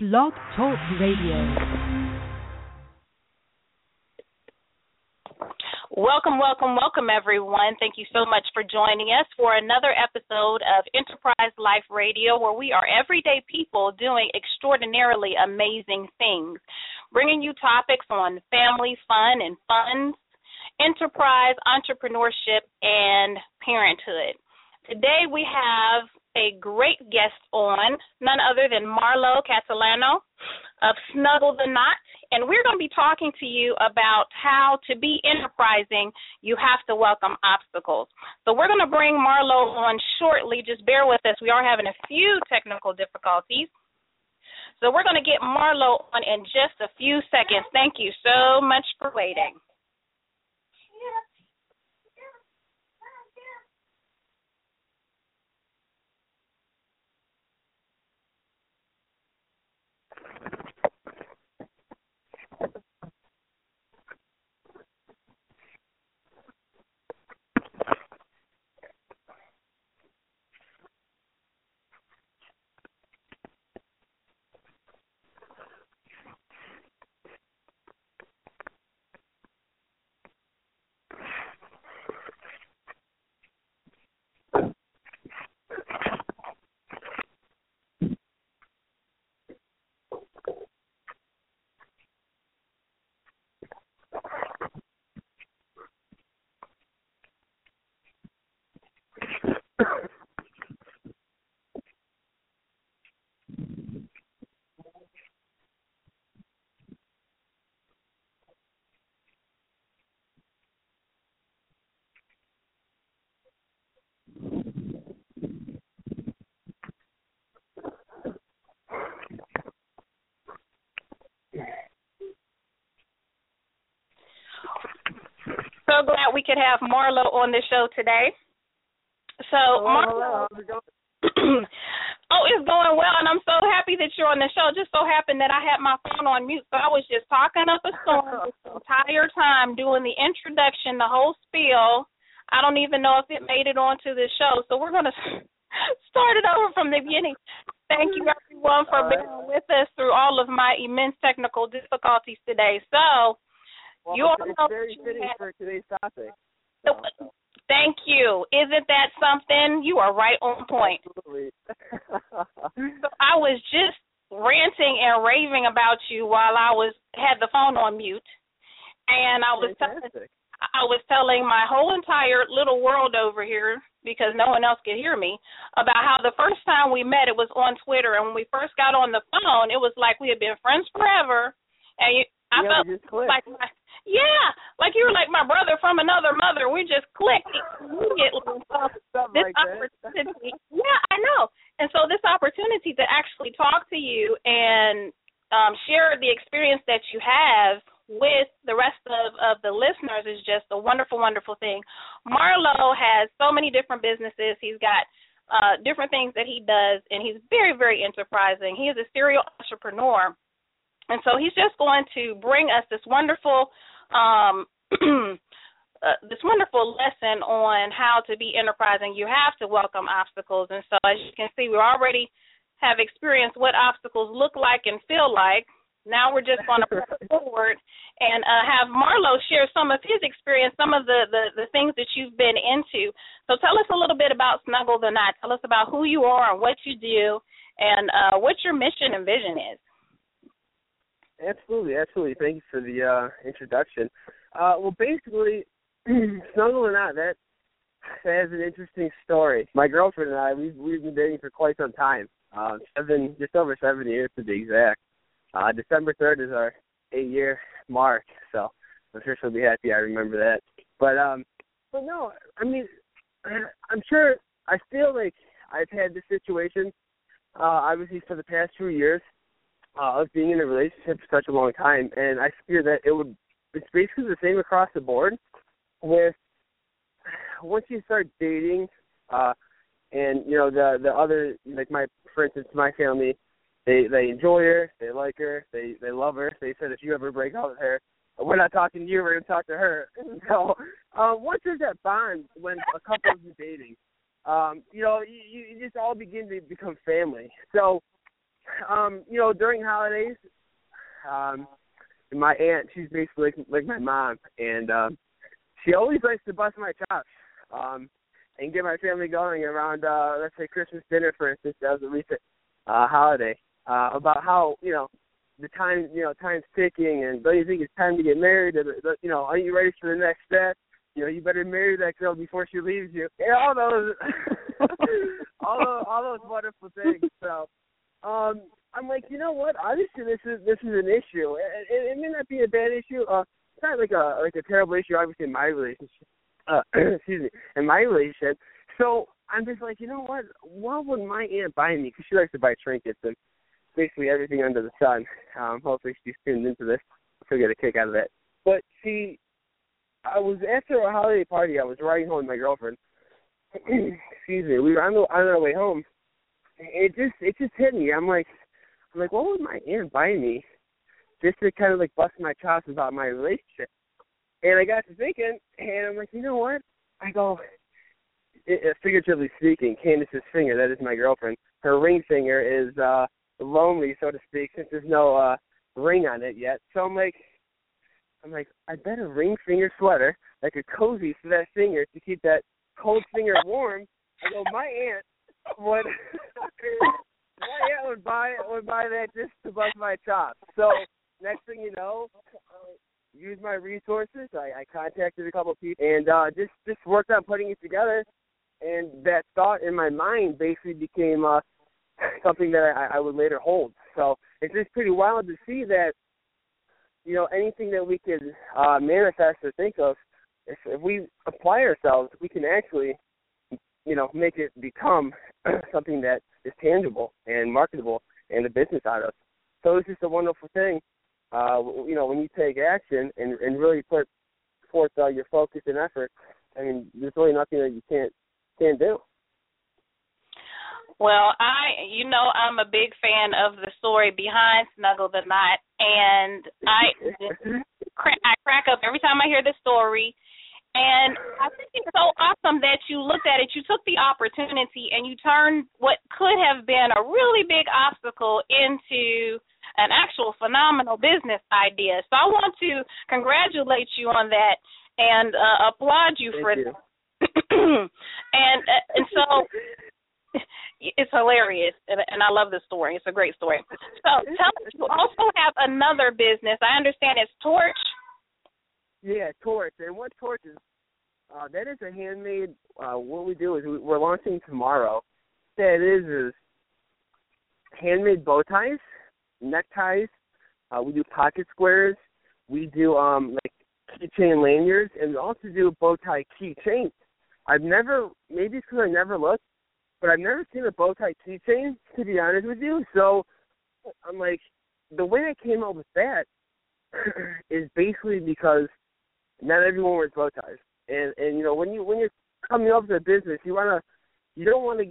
Blog Talk Radio. Welcome, welcome, welcome, everyone. Thank you so much for joining us for another episode of Enterprise Life Radio, where we are everyday people doing extraordinarily amazing things, bringing you topics on family, fun, and funds, enterprise, entrepreneurship, and parenthood. Today we have a great guest on, none other than Marlo Catalano of Snuggle the Knot, and we're going to be talking to you about how to be enterprising. You have to welcome obstacles. So we're going to bring Marlo on shortly. Just bear with us. We are having a few technical difficulties. So we're going to get Marlo on in just a few seconds. Thank you so much for waiting. So glad we could have Marlo on the show today. So, Marlo, it's going well, and I'm so happy that you're on the show. Just so happened that I had my phone on mute, so I was just talking up a storm this entire time, doing the introduction, the whole spiel. I don't even know if it made it onto the show, so we're going to start it over from the beginning. Thank you, everyone, for being with us through all of my immense technical difficulties today. So, well, you all know very fitting for today's topic. So, thank you. Isn't that something? You are right on point. Absolutely. So I was just ranting and raving about you while I had the phone on mute, and I was telling my whole entire little world over here, because no one else could hear me, about how the first time we met, it was on Twitter, and when we first got on the phone, it was like we had been friends forever, and I felt like you were like my brother from another mother. We just clicked immediately. This opportunity. Yeah, I know. And so this opportunity to actually talk to you and share the experience that you have with the rest of the listeners is just a wonderful, wonderful thing. Marlo has so many different businesses. He's got different things that he does, and he's very, very enterprising. He is a serial entrepreneur. And so he's just going to bring us this wonderful this wonderful lesson on how to be enterprising. You have to welcome obstacles. And so as you can see, we already have experienced what obstacles look like and feel like. Now we're just going to press forward and have Marlo share some of his experience, some of the things that you've been into. So tell us a little bit about Snuggle the Knot. Tell us about who you are and what you do and what your mission and vision is. Absolutely. Thank you for the introduction. Well, basically, Snuggle the Knot, that has an interesting story. My girlfriend and I, we've been dating for quite some time, just over 7 years to be exact. December 3rd is our 8-year mark, so I'm sure she'll be happy I remember that. But no, I mean, I'm sure I feel like I've had this situation, obviously, for the past 2 years. Of being in a relationship for such a long time, and I fear that it's basically the same across the board with once you start dating, and, you know, the other, like for instance, my family, they enjoy her, they like her, they love her. They said if you ever break up with her, we're not talking to you, we're going to talk to her. So once there's that bond when a couple is dating, you know, you just all begin to become family. So You know, during holidays, my aunt, she's basically like my mom, and she always likes to bust my chops and get my family going around, let's say, Christmas dinner, for instance. That was a recent holiday, about how, you know, the time, you know, time's ticking, and don't you think it's time to get married? You know, are you ready for the next step? You know, you better marry that girl before she leaves you. And all those, all those wonderful things. So I'm like, you know what? Obviously, this is an issue. It may not be a bad issue. It's not like a terrible issue, obviously, in my relationship. Excuse me, in my relationship. So I'm just like, you know what? Why would my aunt buy me? Because she likes to buy trinkets and basically everything under the sun. Hopefully she's tuned into this. She'll get a kick out of it. But see, I was after a holiday party. I was riding home with my girlfriend. Excuse me. We were on our way home. It just hit me. I'm like, what would my aunt buy me? Just to kind of like bust my chops about my relationship. And I got to thinking, and I'm like, you know what? I go, figuratively speaking, Candace's finger, that is my girlfriend, her ring finger is lonely, so to speak, since there's no ring on it yet. So I'm like, I bet a ring finger sweater, like a cozy for that finger to keep that cold finger warm. I go, my aunt would buy that just to bust my chops. So next thing you know, I used my resources. I contacted a couple of people and just worked on putting it together. And that thought in my mind basically became something that I would later hold. So it's just pretty wild to see that, you know, anything that we can manifest or think of, if we apply ourselves, we can actually, you know, make it become something that is tangible and marketable and a business out of. So it's just a wonderful thing, you know, when you take action and really put forth your focus and effort. I mean, there's really nothing that you can't do. Well, I'm a big fan of the story behind Snuggle the Knot, and I crack up every time I hear the story. And I think it's so awesome that you looked at it. You took the opportunity and you turned what could have been a really big obstacle into an actual phenomenal business idea. So I want to congratulate you on that and applaud you for that. And so it's hilarious, and I love this story. It's a great story. So tell us, you also have another business. I understand it's Torch. Yeah, Torch. And what Torch is, that is a handmade, what we do is we're launching tomorrow. That is handmade bow ties, neckties. We do pocket squares. We do like keychain lanyards, and we also do bow tie keychains. I've never, maybe it's because I never looked, but I've never seen a bow tie keychain, to be honest with you. So I'm like, the way I came up with that is basically because not everyone wears bow ties, and you know when you're coming up with a business, you want to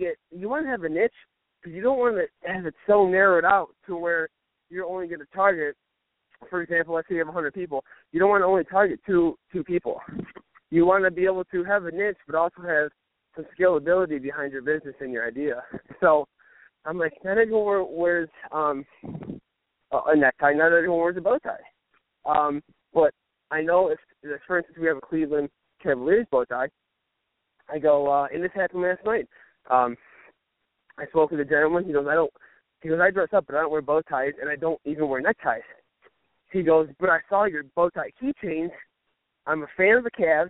have a niche, because you don't want to have it so narrowed out to where you're only going to target. For example, let's say you have 100 people, you don't want to only target two people. You want to be able to have a niche, but also have some scalability behind your business and your idea. So I'm like, not everyone wears a necktie, not everyone wears a bow tie. But I know if, for instance, we have a Cleveland Cavaliers bow tie, I go, and this happened last night. I spoke with a gentleman. He goes, I dress up, but I don't wear bow ties, and I don't even wear neckties. He goes, but I saw your bow tie keychains. I'm a fan of the Cavs.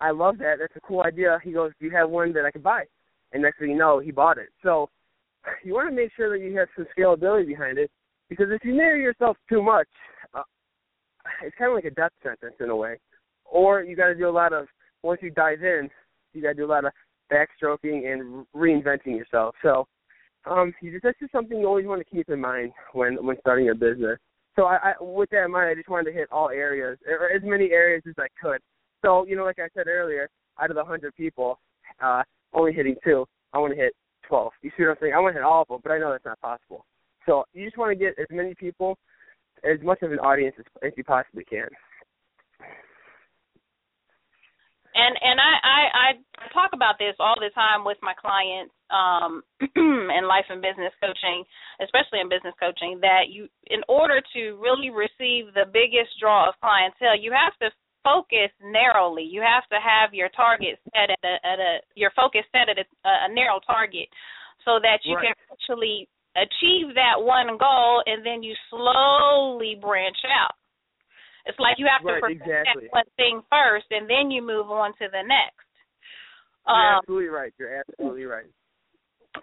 I love that. That's a cool idea. He goes, do you have one that I can buy? And next thing you know, he bought it. So you want to make sure that you have some scalability behind it, because if you marry yourself too much, it's kind of like a death sentence in a way. Or you got to do a lot of, once you dive in, you got to do a lot of backstroking and reinventing yourself. So that's just something you always want to keep in mind when starting your business. So with that in mind, I just wanted to hit all areas, or as many areas as I could. So, you know, like I said earlier, out of the 100 people, only hitting 2, I want to hit 12. You see what I'm saying? I want to hit all of them, but I know that's not possible. So you just want to get as many people, as much of an audience as you possibly can. And I talk about this all the time with my clients in life and business coaching, especially in business coaching, that you, in order to really receive the biggest draw of clientele, you have to focus narrowly. You have to have your target set at a narrow target, so that you can actually achieve that one goal, and then you slowly branch out. It's like you have to protect that one thing first, and then you move on to the next. You're absolutely right.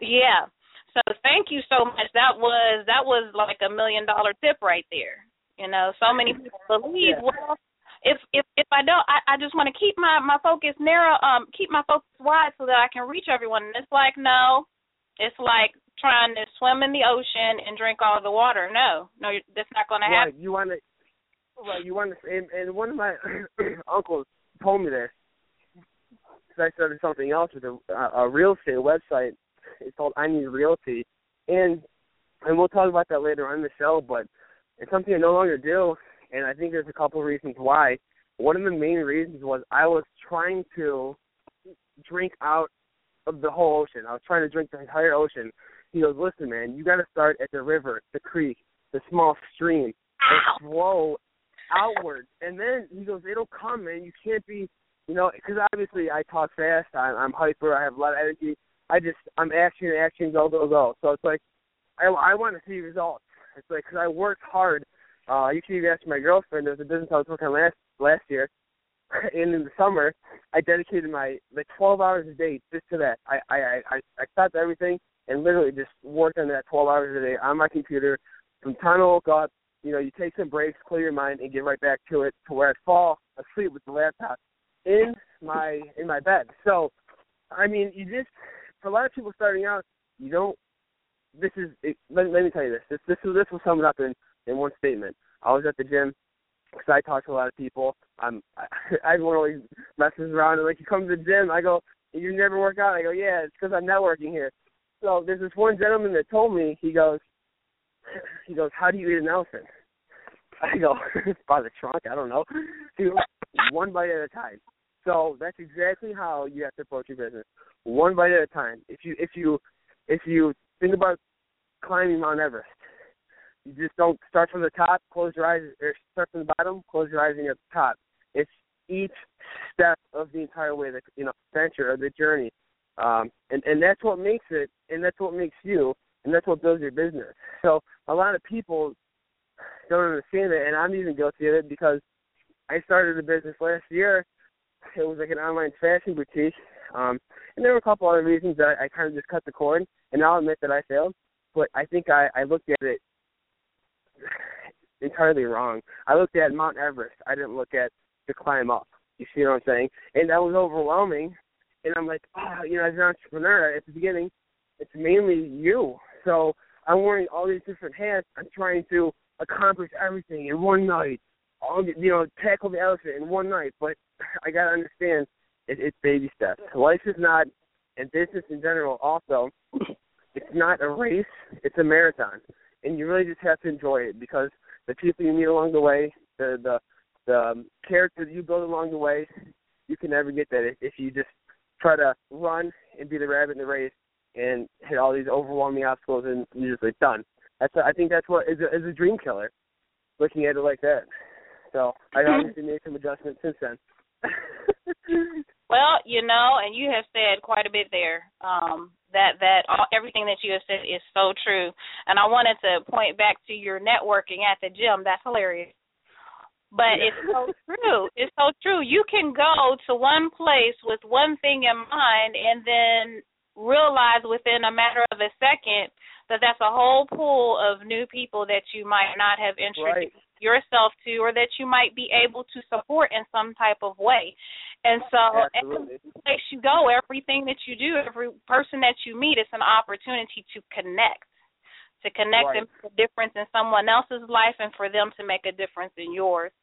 Yeah. So thank you so much. That was like a $1 million tip right there. You know, so many people believe. Yeah. Well, if I don't, I just want to keep my focus narrow. Keep my focus wide so that I can reach everyone. And it's like no, it's like trying to swim in the ocean and drink all the water. No, that's not going to happen. Right. And one of my uncles told me this. So I started something else with a real estate website. It's called I Need Realty, and we'll talk about that later on in the show. But it's something I no longer do, and I think there's a couple of reasons why. One of the main reasons was I was trying to drink out of the whole ocean. I was trying to drink the entire ocean. He goes, "Listen, man, you got to start at the river, the creek, the small stream, and slow outward, and then," he goes, "it'll come, man. You can't be, you know," because obviously I talk fast, I'm hyper, I have a lot of energy, I'm action, go, so it's like, I want to see results, it's like, because I worked hard, you can even ask my girlfriend, there was a business I was working on last year, and in the summer, I dedicated my, 12 hours a day just to that, I stopped everything, and literally just worked on that 12 hours a day on my computer, from time I woke up. You know, you take some breaks, clear your mind, and get right back to it, to where I fall asleep with the laptop in my bed. So, I mean, you just, for a lot of people starting out, you don't. This is let me tell you this. This will sum it up in one statement. I was at the gym because I talk to a lot of people. Everyone always messes around and like, you come to the gym. I go, "You never work out." I go, "Yeah, it's because I'm networking here." So there's this one gentleman that told me, he goes, "How do you eat an elephant?" I go, "By the trunk, I don't know." He goes, "One bite at a time." So that's exactly how you have to approach your business. One bite at a time. If you think about climbing Mount Everest, you just don't start from the top, close your eyes, or start from the bottom, close your eyes, and you're at the top. It's each step of the entire way, venture or the journey, and that's what makes it, and that's what makes you. And that's what builds your business. So a lot of people don't understand it, and I'm even guilty of it because I started a business last year. It was like an online fashion boutique, and there were a couple other reasons that I kind of just cut the cord, and I'll admit that I failed, but I think I looked at it entirely wrong. I looked at Mount Everest. I didn't look at the climb up. You see what I'm saying? And that was overwhelming, and I'm like, as an entrepreneur at the beginning, it's mainly you. So I'm wearing all these different hats. I'm trying to accomplish everything in one night. Tackle the elephant in one night. But I gotta understand, it's baby steps. Life is not, and business in general also, it's not a race. It's a marathon, and you really just have to enjoy it because the people you meet along the way, the character that you build along the way, you can never get that if you just try to run and be the rabbit in the race and hit all these overwhelming obstacles, and you're just like, done. I think that's what is a dream killer, looking at it like that. So I obviously made some adjustments since then. Well, and you have said quite a bit there, everything that you have said is so true. And I wanted to point back to your networking at the gym. That's hilarious. But it's so true. It's so true. You can go to one place with one thing in mind and then realize within a matter of a second that that's a whole pool of new people that you might not have introduced yourself to, or that you might be able to support in some type of way. And so every place you go, everything that you do, every person that you meet, it's an opportunity to connect and make a difference in someone else's life and for them to make a difference in yours.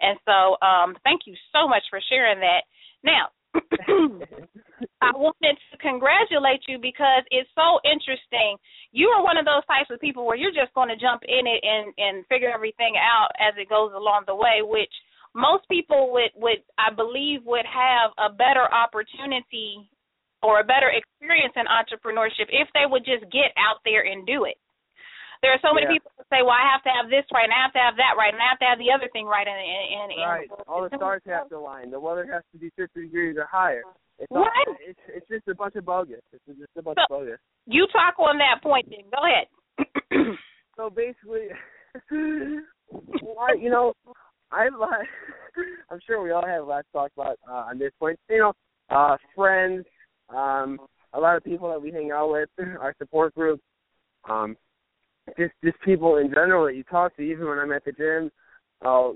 And so thank you so much for sharing that. Now, I wanted to congratulate you because it's so interesting. You are one of those types of people where you're just going to jump in it and figure everything out as it goes along the way, which most people would I believe, would have a better opportunity or a better experience in entrepreneurship if they would just get out there and do it. There are so many people that say, well, I have to have this right, and I have to have that right, and I have to have the other thing right. And all the stars have to align. The weather has to be 50 degrees or higher. It's just a bunch of bogus. It's just a bunch of bogus. You talk on that point, then. Go ahead. So basically, I'm sure we all have lots to talk about on this point. Friends, a lot of people that we hang out with, our support group, just people in general that you talk to. Even when I'm at the gym, I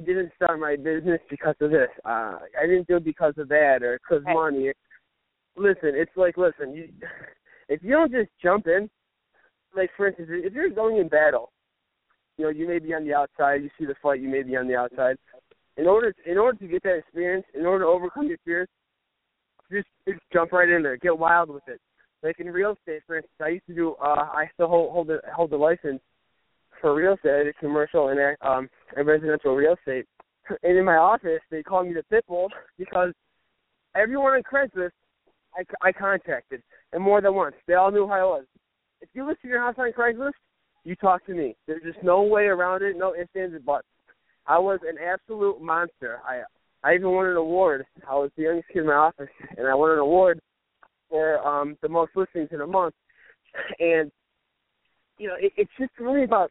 didn't start my business because of this. I didn't do it because of that or because money. Listen, it's like, if you don't just jump in, like for instance, if you're going in battle, you may be on the outside. You see the fight, you may be on the outside. In order to get that experience, in order to overcome your fears, just jump right in there. Get wild with it. Like in real estate, for instance, I used to do. I still hold the license for real estate. I did commercial and residential real estate. And in my office, they called me the Pitbull because everyone on Craigslist I contacted, and more than once, they all knew who I was. If you list your house on Craigslist, you talk to me. There's just no way around it. No ifs, ands, and buts. I was an absolute monster. I even won an award. I was the youngest kid in my office, and I won an award for the most listings in a month. And, it's just really about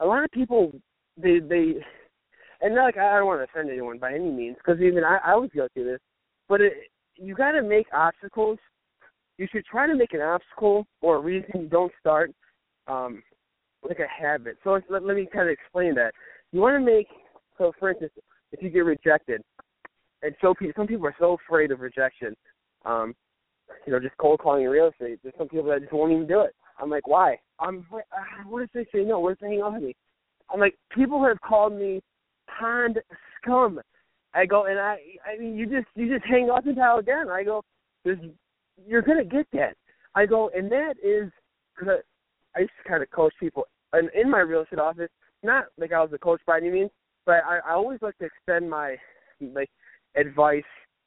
a lot of people, they and not like I don't want to offend anyone by any means, because even I was guilty of this, but you got to make obstacles. You should try to make an obstacle or a reason you don't start like a habit. So let me kind of explain that. You want to make, so for instance, if you get rejected, and so some people are so afraid of rejection, just cold calling in real estate. There's some people that just won't even do it. I'm like, why? What if they say no? What if they hang on to me? I'm like, people have called me pond scum. I go, and I mean, you just hang up and dial down. I go, you're gonna get that. I go, and that is because I used to kind of coach people, and in my real estate office, not like I was a coach by any means, but I always like to extend my advice.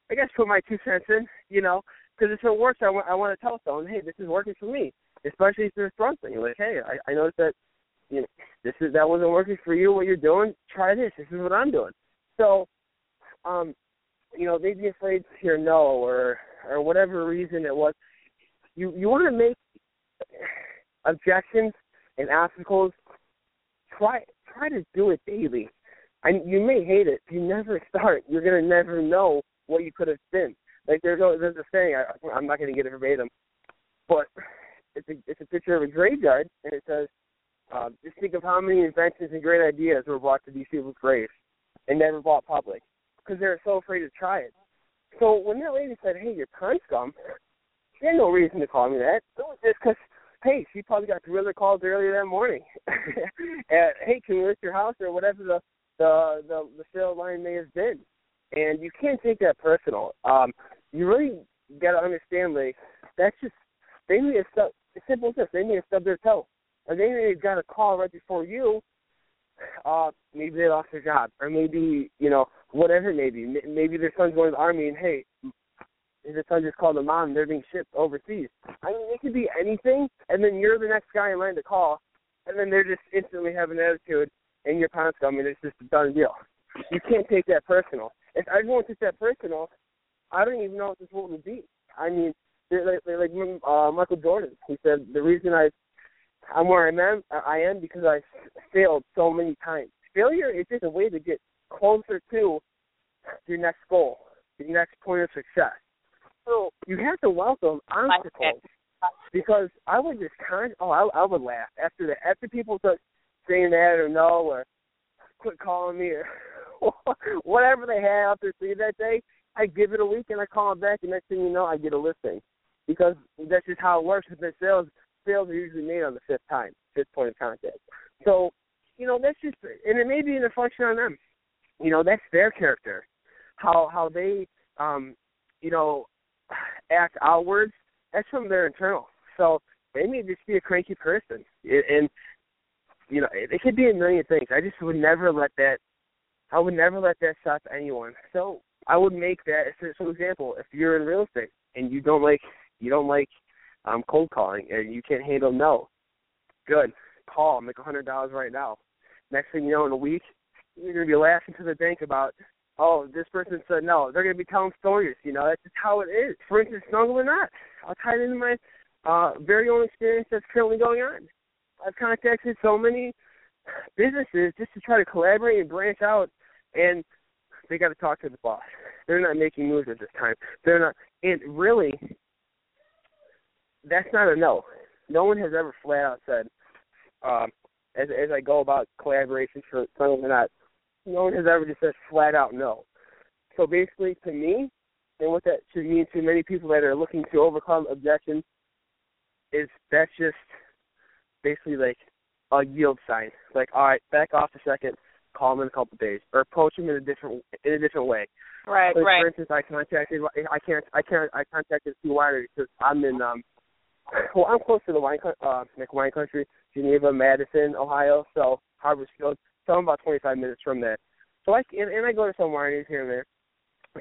I guess put my 2 cents in, because if it works, I want to tell someone, hey, this is working for me, especially if there's something like, hey, I noticed that that wasn't working for you. What you're doing, try this. This is what I'm doing. So, they'd be afraid to hear no or whatever reason it was. You want to make objections and obstacles. Try to do it daily. And you may hate it. If you never start, you're gonna never know what you could have been. Like there's a saying, I'm not going to get it verbatim, but it's a picture of a graveyard, and it says, just think of how many inventions and great ideas were brought to these people's graves and never brought public because they were so afraid to try it. So when that lady said, hey, you're pond scum, she had no reason to call me that. It was just because, hey, she probably got gorilla calls earlier that morning. And, hey, can we list your house or whatever the sale line may have been. And you can't take that personal. You really got to understand, that's just, they may have stubbed, as simple as this, they may have stubbed their toe. Or they may have got a call right before you, maybe they lost their job. Or maybe, whatever it may be. Maybe their son's going to the Army and, hey, their son just called the mom and they're being shipped overseas. I mean, it could be anything, and then you're the next guy in line to call, and then they're just instantly having an attitude, and you're pond scum, and it's just a done deal. You can't take that personal. If everyone took that personal, I don't even know what this world would be. I mean, like Michael Jordan, he said, the reason I'm where I am because I failed so many times. Failure is just a way to get closer to your next goal, your next point of success. So you have to welcome obstacles because I would just I would laugh after that. After people start saying that or no or quit calling me or whatever they had out there for you that day, I give it a week and I call them back, and next thing you know, I get a listing. Because that's just how it works. With the sales are usually made on the fifth point of contact. So, that's just, and it may be an reflection on them. That's their character, how they, act outwards. That's from their internal. So they may just be a cranky person, and it could be a million things. I just would never let that I would never let that stop anyone. So I would make that. So, example, if you're in real estate and you don't like cold calling and you can't handle no, good. Call. Make $100 right now. Next thing you know, in a week, you're going to be laughing to the bank about, oh, this person said no. They're going to be telling stories. You know, that's just how it is. For instance, Snuggle the Knot. I'll tie it into my very own experience that's currently going on. I've contacted so many businesses just to try to collaborate and branch out, and they got to talk to the boss. They're not making moves at this time. They're not. And really, that's not a no. No one has ever flat out said, as I go about collaboration for Snuggle the Knot, no one has ever just said flat out no. So basically, to me, and what that should mean to many people that are looking to overcome objections, is that's just basically like a yield sign. Like, all right, back off a second, call them in a couple of days, or approach them in a different way. Right, like, right. For instance, I contacted a few wineries because I'm in I'm close to the wine country, Geneva, Madison, Ohio, so Harborfield. So I'm about 25 minutes from that. So I go to some wineries here and there.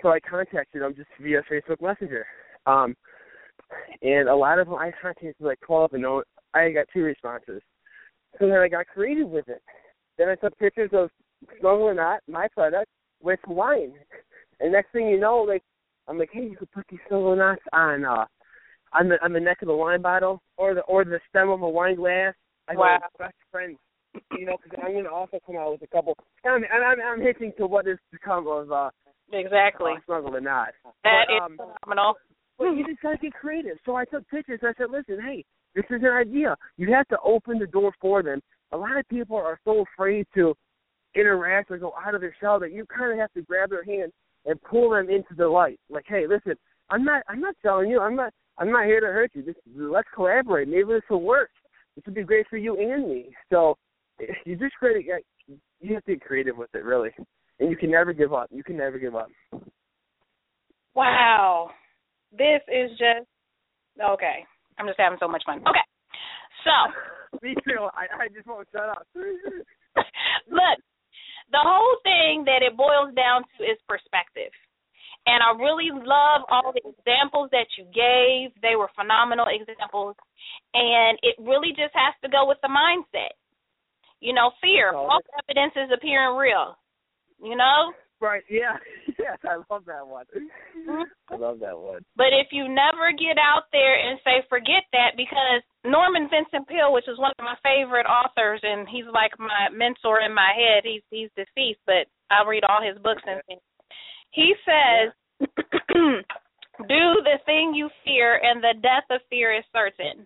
So I contacted them just via Facebook Messenger, and a lot of them I contacted like 12, and I got 2 responses. So then I got creative with it. Then I took pictures of Snuggle the Knot, my product, with wine. And next thing you know, like I'm like, hey, you could put these Snuggle the Knots on the neck of the wine bottle or the stem of a wine glass. I wow. Got my best friends, you know, because I'm going to also come out with a couple. I'm hinting to what has become of exactly Snuggle the Knot. That is phenomenal. But you just got to get creative. So I took pictures. I said, listen, hey, this is an idea. You have to open the door for them. A lot of people are so afraid to interact or go out of their shell that you kind of have to grab their hand and pull them into the light. Like, hey, listen, I'm not telling you. I'm not here to hurt you. Let's collaborate. Maybe this will work. This would be great for you and me. So you just you have to get creative with it, really. And you can never give up. You can never give up. Wow. This is just, okay. I'm just having so much fun. Okay. So. Me too. I just won't shut up. Look, the whole thing that it boils down to is perspective. And I really love all the examples that you gave. They were phenomenal examples. And it really just has to go with the mindset. You know, fear. False evidence is appearing real. You know? Right, yeah. Yes, I love that one. I love that one. But if you never get out there and say, forget that, because Norman Vincent Peale, which is one of my favorite authors, and he's like my mentor in my head. He's deceased, but I read all his books and things. He says, yeah. Do the thing you fear, and the death of fear is certain.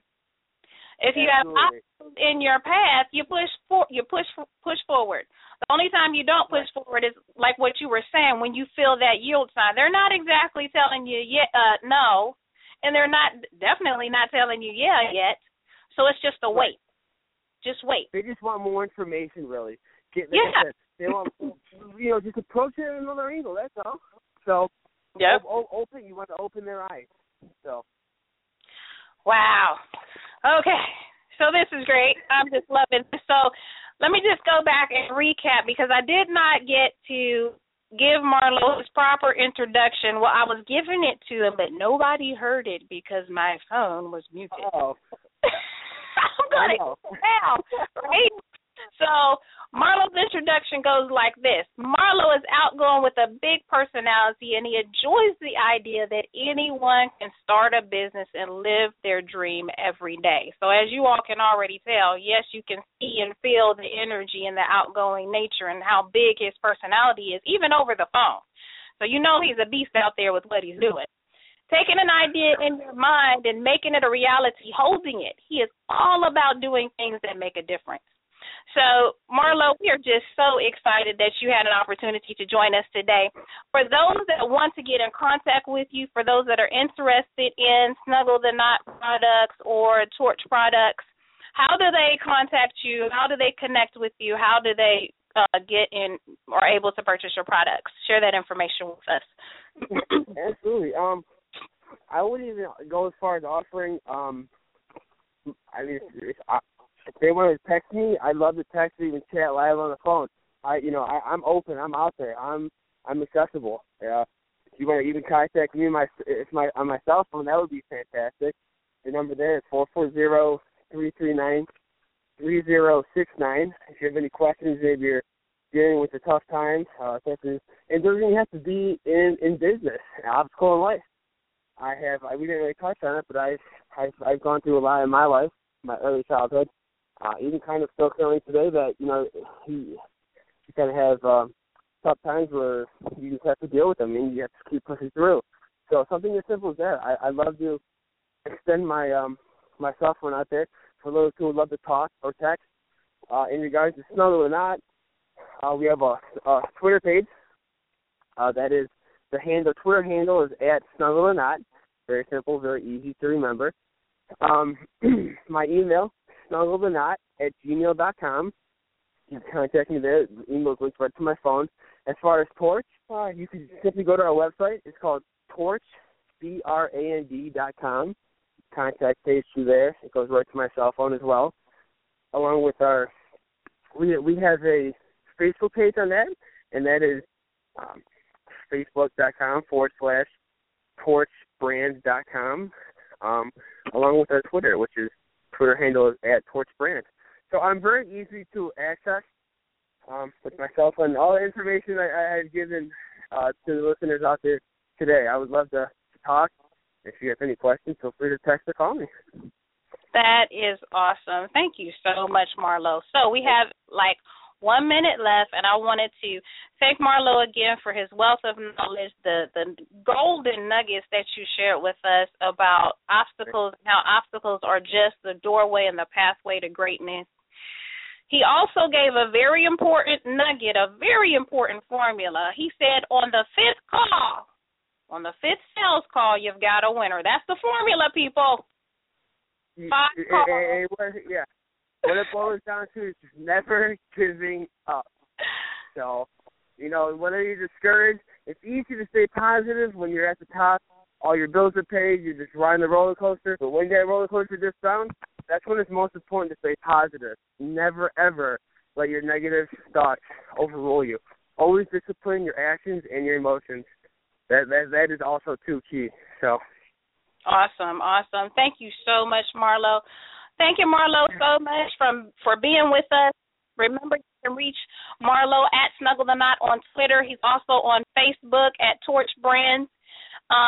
If you have obstacles in your path, you push forward. The only time you don't push forward is like what you were saying, when you feel that yield sign. They're not exactly telling you no, and they're definitely not telling you yet. So it's just a wait. Just wait. They just want more information, really. They want, you know, just approach it at another angle. That's all. So yep. You want to open their eyes. So. Wow. Okay, so this is great. I'm just loving this. So let me just go back and recap, because I did not get to give Marlo his proper introduction. Well, I was giving it to him, but nobody heard it because my phone was muted. Oh. I'm going to now, right? So Marlo's introduction goes like this. Marlo is outgoing with a big personality, and he enjoys the idea that anyone can start a business and live their dream every day. So as you all can already tell, yes, you can see and feel the energy and the outgoing nature and how big his personality is, even over the phone. So you know he's a beast out there with what he's doing. Taking an idea in your mind and making it a reality, holding it. He is all about doing things that make a difference. So, Marlo, we are just so excited that you had an opportunity to join us today. For those that want to get in contact with you, for those that are interested in Snuggle the Knot products or Torch products, how do they contact you? How do they connect with you? How do they get in or able to purchase your products? Share that information with us. Absolutely. I wouldn't even go as far as offering. If they want to text me, I'd love to text or even chat live on the phone. I'm open. I'm out there. I'm accessible. Yeah. If you want to even contact me on my cell phone, that would be fantastic. The number there is 440-339-3069. If you have any questions, maybe you're dealing with a tough time, and it doesn't even have to be in business, obstacle in life. We didn't really touch on it, but I've gone through a lot in my life, my early childhood, even kind of still currently today, that you kind of have tough times where you just have to deal with them and you have to keep pushing through. So something as simple as that. I love to extend my cell phone out there for those who would love to talk or text in regards to Snuggle the Knot. We have a Twitter page. That is the handle. Twitter handle is @SnuggleTheKnot. Very simple, very easy to remember. My email, snugglethenot@gmail.com. You can contact me there. The email goes right to my phone. As far as Torch, you can simply go to our website. It's called torchbrand.com. Contact page through there. It goes right to my cell phone as well. Along with our, we have a Facebook page on that, and that is facebook.com/torchbrand.com, along with our Twitter, which is Twitter handle is @torchbrand. So I'm very easy to access with my cell phone. All the information I have given to the listeners out there today, I would love to talk. If you have any questions, feel free to text or call me. That is awesome. Thank you so much, Marlo. So we have 1 minute left, and I wanted to thank Marlo again for his wealth of knowledge, the golden nuggets that you shared with us about obstacles and how obstacles are just the doorway and the pathway to greatness. He also gave a very important nugget, a very important formula. He said on the fifth sales call, you've got a winner. That's the formula, people. 5 calls. Yeah. What it boils down to is just never giving up. So, whenever you're discouraged, it's easy to stay positive when you're at the top. All your bills are paid. You're just riding the roller coaster. But when that roller coaster dips down, that's when it's most important to stay positive. Never, ever let your negative thoughts overrule you. Always discipline your actions and your emotions. That is also too key. So, awesome. Thank you so much, Marlo. Thank you, Marlo, so much for being with us. Remember, you can reach Marlo at Snuggle the Knot on Twitter. He's also on Facebook at Torch Brands.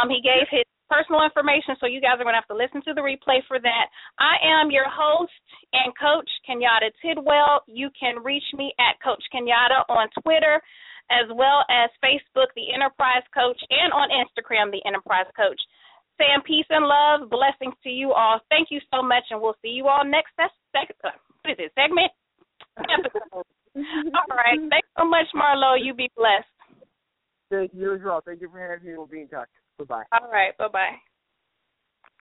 He gave his personal information, so you guys are going to have to listen to the replay for that. I am your host and coach, Kenyatta Tidwell. You can reach me at Coach Kenyatta on Twitter, as well as Facebook, The Enterprise Coach, and on Instagram, The Enterprise Coach. Saying peace and love, blessings to you all. Thank you so much, and we'll see you all next segment. All right. Thanks so much, Marlo. You be blessed. Thank you as well. Thank you for having me. We'll be in touch. Bye-bye. All right. Bye-bye.